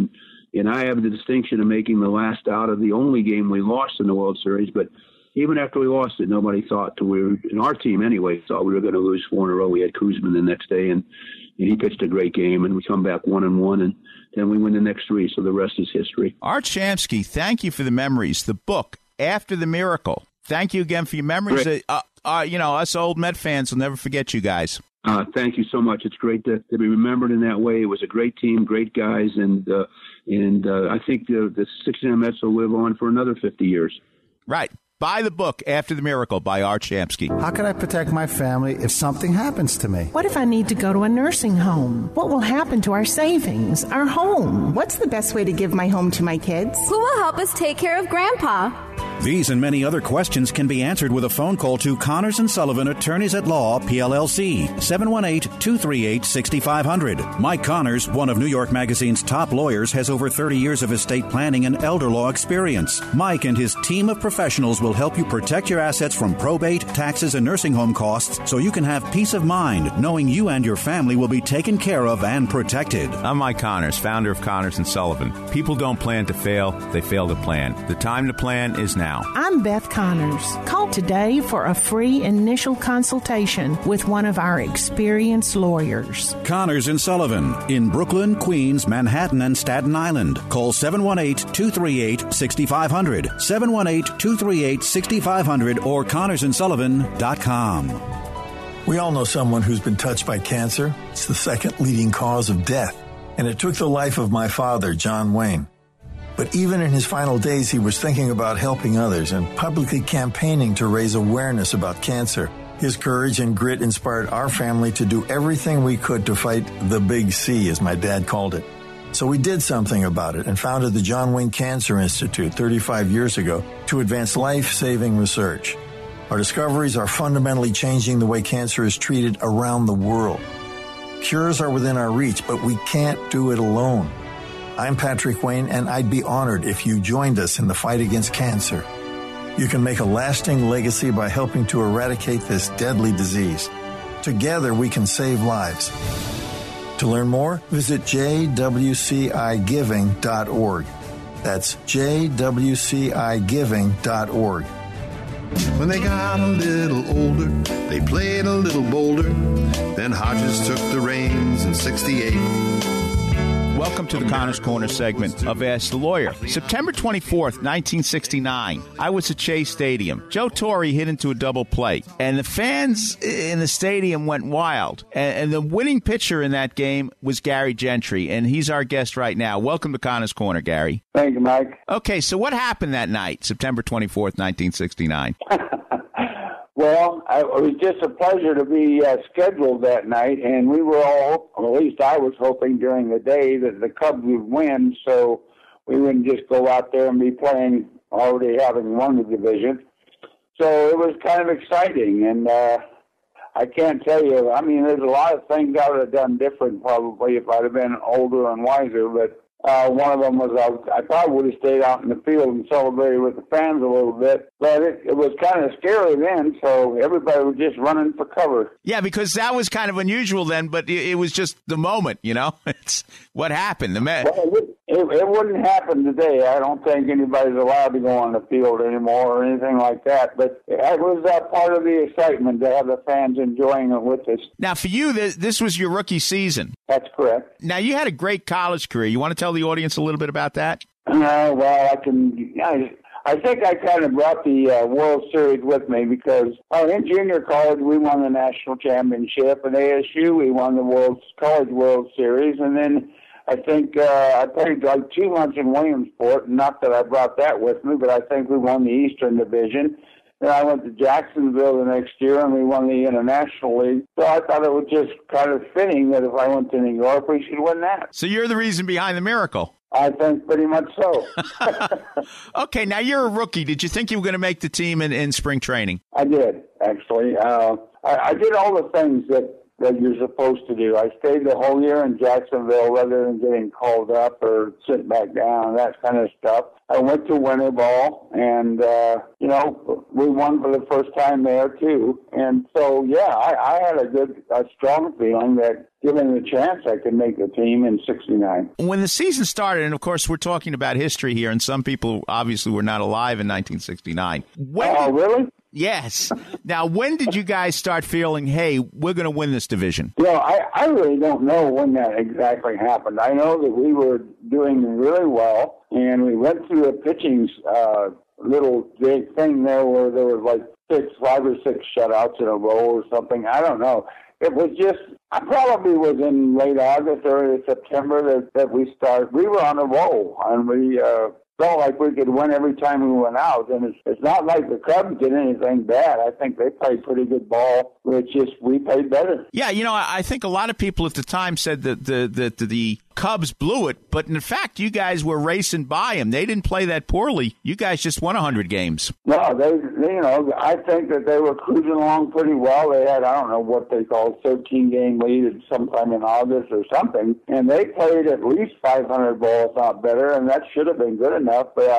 And I have the distinction of making the last out of the only game we lost in the World Series. But even after we lost it, nobody thought our team anyway, thought we were going to lose 4 in a row. We had Kuzman the next day, and he pitched a great game, and we come back 1-1, and then we win the next 3. So the rest is history. Art Shamsky, thank you for the memories. The book, After the Miracle. Thank you again for your memories. Us old Met fans will never forget you guys. Thank you so much. It's great to be remembered in that way. It was a great team, great guys, and I think the 6M Mets will live on for another 50 years. Right. Buy the book, After the Miracle, by Art Shamsky. How can I protect my family if something happens to me? What if I need to go to a nursing home? What will happen to our savings, our home? What's the best way to give my home to my kids? Who will help us take care of Grandpa? These and many other questions can be answered with a phone call to Connors and Sullivan Attorneys at Law, PLLC, 718-238-6500. Mike Connors, one of New York Magazine's top lawyers, has over 30 years of estate planning and elder law experience. Mike and his team of professionals will help you protect your assets from probate, taxes, and nursing home costs so you can have peace of mind knowing you and your family will be taken care of and protected. I'm Mike Connors, founder of Connors and Sullivan. People don't plan to fail, they fail to plan. The time to plan is now. I'm Beth Connors. Call today for a free initial consultation with one of our experienced lawyers. Connors and Sullivan in Brooklyn, Queens, Manhattan, and Staten Island. Call 718-238-6500, 718-238-6500, or ConnorsAndSullivan.com. We all know someone who's been touched by cancer. It's the second leading cause of death, and it took the life of my father, John Wayne. But even in his final days, he was thinking about helping others and publicly campaigning to raise awareness about cancer. His courage and grit inspired our family to do everything we could to fight the big C, as my dad called it. So we did something about it and founded the John Wayne Cancer Institute 35 years ago to advance life-saving research. Our discoveries are fundamentally changing the way cancer is treated around the world. Cures are within our reach, but we can't do it alone. I'm Patrick Wayne, and I'd be honored if you joined us in the fight against cancer. You can make a lasting legacy by helping to eradicate this deadly disease. Together, we can save lives. To learn more, visit jwcigiving.org. That's jwcigiving.org. When they got a little older, they played a little bolder. Then Hodges took the reins in 1968. Welcome to the Connors Corner segment of Ask the Lawyer. September 24th, 1969, I was at Shea Stadium. Joe Torre hit into a double play, and the fans in the stadium went wild. And the winning pitcher in that game was Gary Gentry, and he's our guest right now. Welcome to Connors Corner, Gary. Thank you, Mike. Okay, so what happened that night, September 24th, 1969? Well, it was just a pleasure to be scheduled that night, and we were all, or at least I was hoping during the day, that the Cubs would win, so we wouldn't just go out there and be playing already having won the division. So it was kind of exciting, and I can't tell you, I mean, there's a lot of things I would have done different probably if I'd have been older and wiser, but one of them was I probably would have stayed out in the field and celebrated with the fans a little bit. But it was kind of scary then, so everybody was just running for cover. Yeah, because that was kind of unusual then, but it was just the moment, you know? It's what happened. It wouldn't happen today. I don't think anybody's allowed to go on the field anymore or anything like that. But it was part of the excitement to have the fans enjoying it with us. Now, for you, this was your rookie season. That's correct. Now, you had a great college career. You want to tell the audience a little bit about that? I think I kind of brought the World Series with me because in junior college, we won the national championship. At ASU, we won the college World Series. And then I think I played like 2 months in Williamsport. Not that I brought that with me, but I think we won the Eastern Division. Then I went to Jacksonville the next year, and we won the International League. So I thought it was just kind of fitting that if I went to New York, we should win that. So you're the reason behind the miracle. I think pretty much so. Okay, now you're a rookie. Did you think you were going to make the team in spring training? I did, actually. I did all the things that you're supposed to do. I stayed the whole year in Jacksonville rather than getting called up or sitting back down, that kind of stuff. I went to winter ball, and, we won for the first time there, too. And so, I had a strong feeling that given the chance, I could make the team in 1969. When the season started, and, of course, we're talking about history here, and some people obviously were not alive in 1969. Oh, really? Yes. Now, when did you guys start feeling, hey, we're going to win this division? Well, I really don't know when that exactly happened. I know that we were doing really well, and we went through a pitching little big thing there where there was like five or six shutouts in a row or something. I don't know. It was just, I probably was in late August or early September that we started. We were on a roll, and we felt like we could win every time we went out. And it's not like the Cubs did anything bad. I think they played pretty good ball. It's just we played better. Yeah, I think a lot of people at the time said that the Cubs blew it. But in fact, you guys were racing by them. They didn't play that poorly. You guys just won 100 games. No, I think that they were cruising along pretty well. They had, I don't know what they called, 13-game lead sometime in August or something. And they played at least 500 balls, not better. And that should have been good enough. But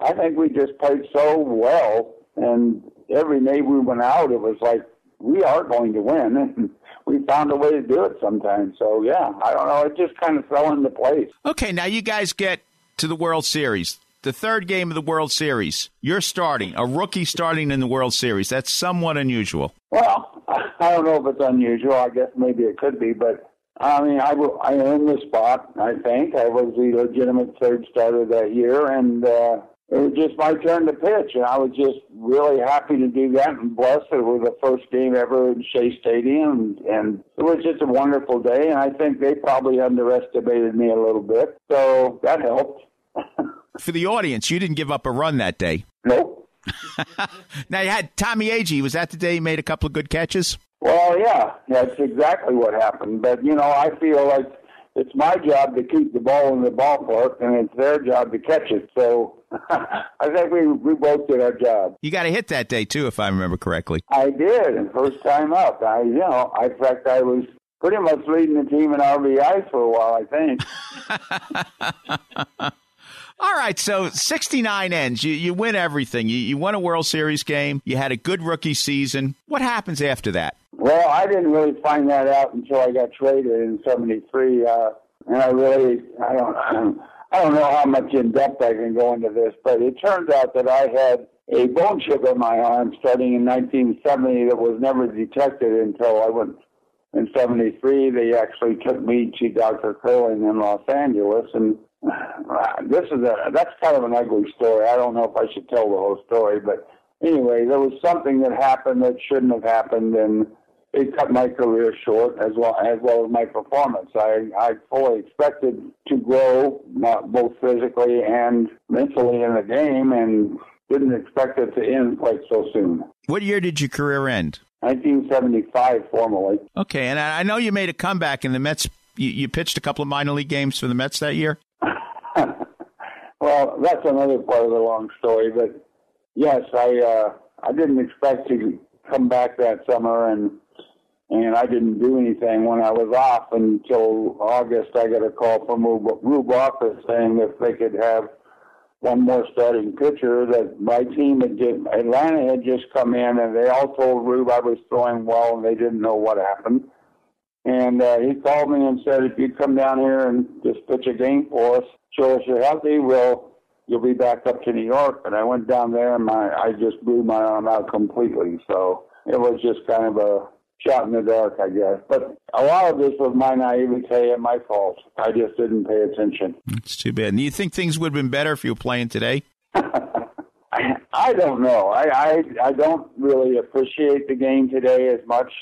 I think we just played so well. And every day we went out, it was like, we are going to win, and we found a way to do it sometimes. So, I don't know. It just kind of fell into place. Okay, now you guys get to the World Series, the third game of the World Series. You're starting, a rookie starting in the World Series. That's somewhat unusual. Well, I don't know if it's unusual. I guess maybe it could be, but, I earned the spot, I think. I was the legitimate third starter that year, and it was just my turn to pitch, and I was just really happy to do that and blessed. It was the first game ever in Shea Stadium, and it was just a wonderful day, and I think they probably underestimated me a little bit, so that helped. For the audience, you didn't give up a run that day. Nope. Now, you had Tommy Agee. Was that the day he made a couple of good catches? Well, yeah, that's exactly what happened, but, I feel like it's my job to keep the ball in the ballpark, and it's their job to catch it. So I think we both did our job. You got a hit that day, too, if I remember correctly. I did, and first time up. In fact, I was pretty much leading the team in RBI for a while, I think. All right, so 1969 ends. You win everything. You won a World Series game. You had a good rookie season. What happens after that? Well, I didn't really find that out until I got traded in 1973, and I don't know how much in depth I can go into this, but it turns out that I had a bone chip in my arm starting in 1970 that was never detected until I went in 1973. They actually took me to Dr. Curling in Los Angeles, and that's kind of an ugly story. I don't know if I should tell the whole story, but anyway, there was something that happened that shouldn't have happened, and it cut my career short as well as my performance. I fully expected to grow, both physically and mentally in the game, and didn't expect it to end quite so soon. What year did your career end? 1975, formally. Okay, and I know you made a comeback in the Mets. You pitched a couple of minor league games for the Mets that year? Well, that's another part of the long story, but yes, I didn't expect to come back that summer, and I didn't do anything when I was off until August. I got a call from Rube Office saying if they could have one more starting pitcher, that my team Atlanta had just come in, and they all told Rube I was throwing well, and they didn't know what happened. And he called me and said, if you come down here and just pitch a game for us, show us you're healthy, you'll be back up to New York. And I went down there, and I just blew my arm out completely. So it was just kind of a shot in the dark, I guess. But a lot of this was my naivete and my fault. I just didn't pay attention. It's too bad. Do you think things would have been better if you were playing today? I don't know. I don't really appreciate the game today as much.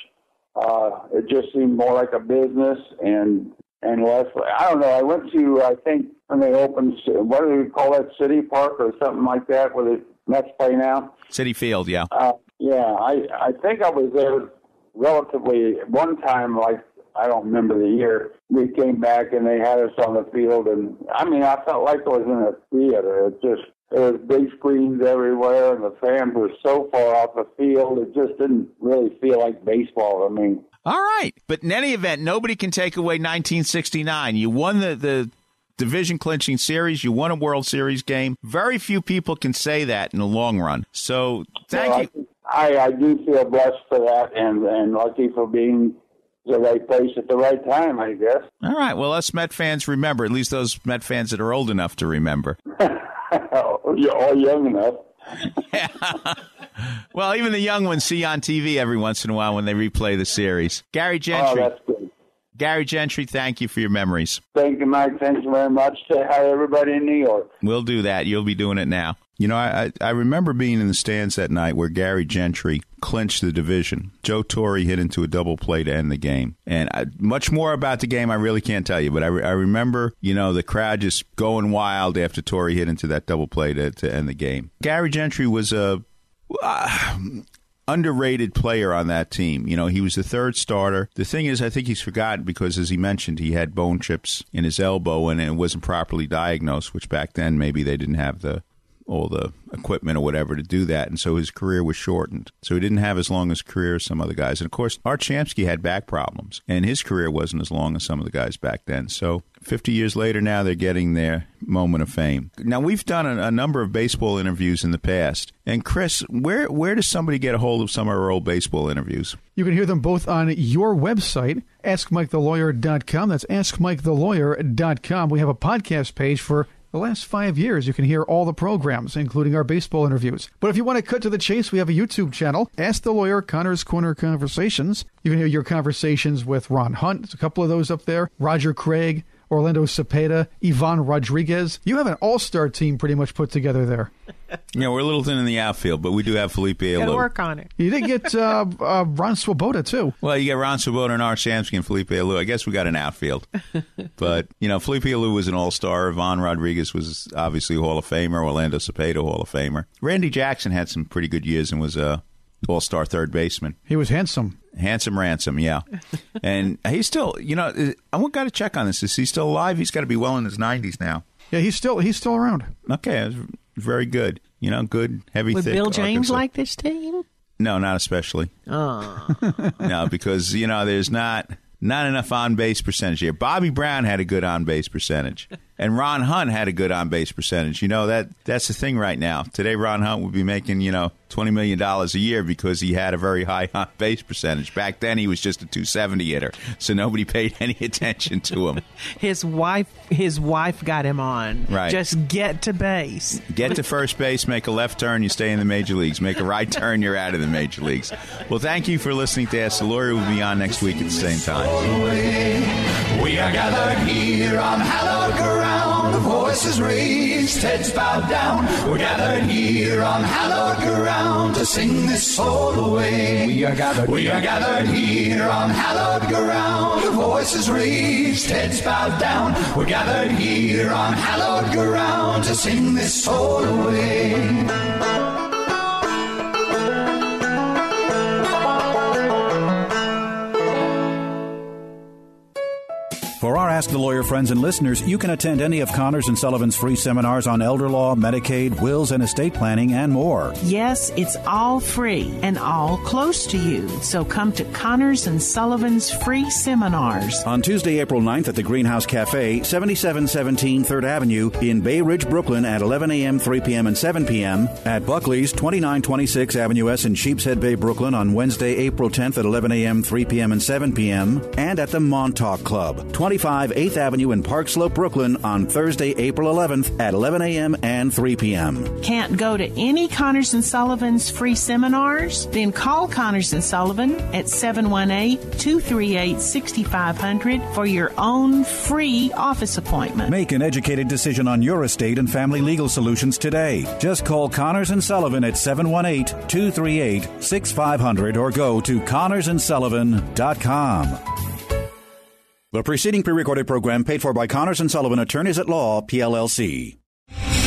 It just seemed more like a business and less. I don't know. I went to, I think, when they opened, what do we call that, City Park or something like that, where the Mets play now? City Field, yeah. I think I was there relatively one time, like, I don't remember the year. We came back and they had us on the field. And, I mean, I felt like I was in a theater. It just... There was big screens everywhere, and the fans were so far off the field, it just didn't really feel like baseball. I mean, all right. But in any event, nobody can take away 1969. You won the division-clinching series. You won a World Series game. Very few people can say that in the long run. So thank you. I do feel blessed for that and lucky for being the right place at the right time, I guess. All right. Well, us Met fans remember, at least those Met fans that are old enough to remember. You're all young enough. Yeah. Well, even the young ones see on TV every once in a while when they replay the series. Gary Gentry. Oh, that's good. Gary Gentry, thank you for your memories. Thank you, Mike. Thanks very much. Say hi to everybody in New York. We'll do that. You'll be doing it now. You know, I remember being in the stands that night where Gary Gentry clinched the division. Joe Torre hit into a double play to end the game. And much more about the game I really can't tell you, but I remember, you know, the crowd just going wild after Torre hit into that double play to end the game. Gary Gentry was a... underrated player on that team. You know, he was the third starter. The thing is, I think he's forgotten because, as he mentioned, he had bone chips in his elbow and it wasn't properly diagnosed, which back then maybe they didn't have all the equipment or whatever to do that, and so his career was shortened. So he didn't have as long as career as some other guys. And, of course, Art Shamsky had back problems, and his career wasn't as long as some of the guys back then. So 50 years later now, they're getting their moment of fame. Now, we've done a number of baseball interviews in the past. And, Chris, where does somebody get a hold of some of our old baseball interviews? You can hear them both on your website, AskMikeTheLawyer.com. That's AskMikeTheLawyer.com. We have a podcast page for the last 5 years. You can hear all the programs, including our baseball interviews. But if you want to cut to the chase, we have a YouTube channel, Ask the Lawyer, Connors Corner Conversations. You can hear your conversations with Ron Hunt. There's a couple of those up there. Roger Craig, Orlando Cepeda, Ivan Rodriguez. You have an all-star team pretty much put together there. Yeah, we're a little thin in the outfield, but we do have Felipe Alou. Got to work on it. You did get Ron Swoboda, too. Well, you got Ron Swoboda and Art Shamsky and Felipe Alou. I guess we got an outfield. But, you know, Felipe Alou was an all-star. Ivan Rodriguez was obviously a Hall of Famer. Orlando Cepeda, Hall of Famer. Randy Jackson had some pretty good years and was a all-star third baseman. He was handsome. Handsome Ransom, yeah. And he's still, you know, I've got to check on this. Is he still alive? He's got to be well in his 90s now. Yeah, he's still around. Okay, very good. You know, good, heavy, thick. Would Bill James like this team? No, not especially. Oh. No, because, you know, there's not enough on-base percentage here. Bobby Brown had a good on-base percentage, and Ron Hunt had a good on-base percentage. You know, that's the thing right now. Today, Ron Hunt would be making, you know, $20 million a year because he had a very high on-base percentage. Back then, he was just a 270 hitter, so nobody paid any attention to him. His wife got him on. Right. Just get to base. Get to first base, make a left turn, you stay in the major leagues. Make a right turn, you're out of the major leagues. Well, thank you for listening to Ask the Lawyer. We'll be on next week at the same time. We are gathered here on hallowed ground. The voices raised, heads bowed down. We're gathered here on hallowed ground to sing this soul away. We are gathered here on hallowed ground. The voices raised, heads bowed down. We're gathered here on hallowed ground to sing this soul away. For our Ask the Lawyer friends and listeners, you can attend any of Connors and Sullivan's free seminars on elder law, Medicaid, wills, and estate planning, and more. Yes, it's all free and all close to you. So come to Connors and Sullivan's free seminars. On Tuesday, April 9th at the Greenhouse Cafe, 7717 3rd Avenue in Bay Ridge, Brooklyn at 11 a.m., 3 p.m., and 7 p.m. At Buckley's, 2926 Avenue S in Sheepshead Bay, Brooklyn on Wednesday, April 10th at 11 a.m., 3 p.m., and 7 p.m. And at the Montauk Club, 25 8th Avenue in Park Slope, Brooklyn on Thursday, April 11th at 11 a.m. and 3 p.m. Can't go to any Connors and Sullivan's free seminars? Then call Connors and Sullivan at 718-238-6500 for your own free office appointment. Make an educated decision on your estate and family legal solutions today. Just call Connors and Sullivan at 718-238-6500 or go to ConnorsAndSullivan.com. The preceding pre-recorded program paid for by Connors and Sullivan Attorneys at Law, PLLC.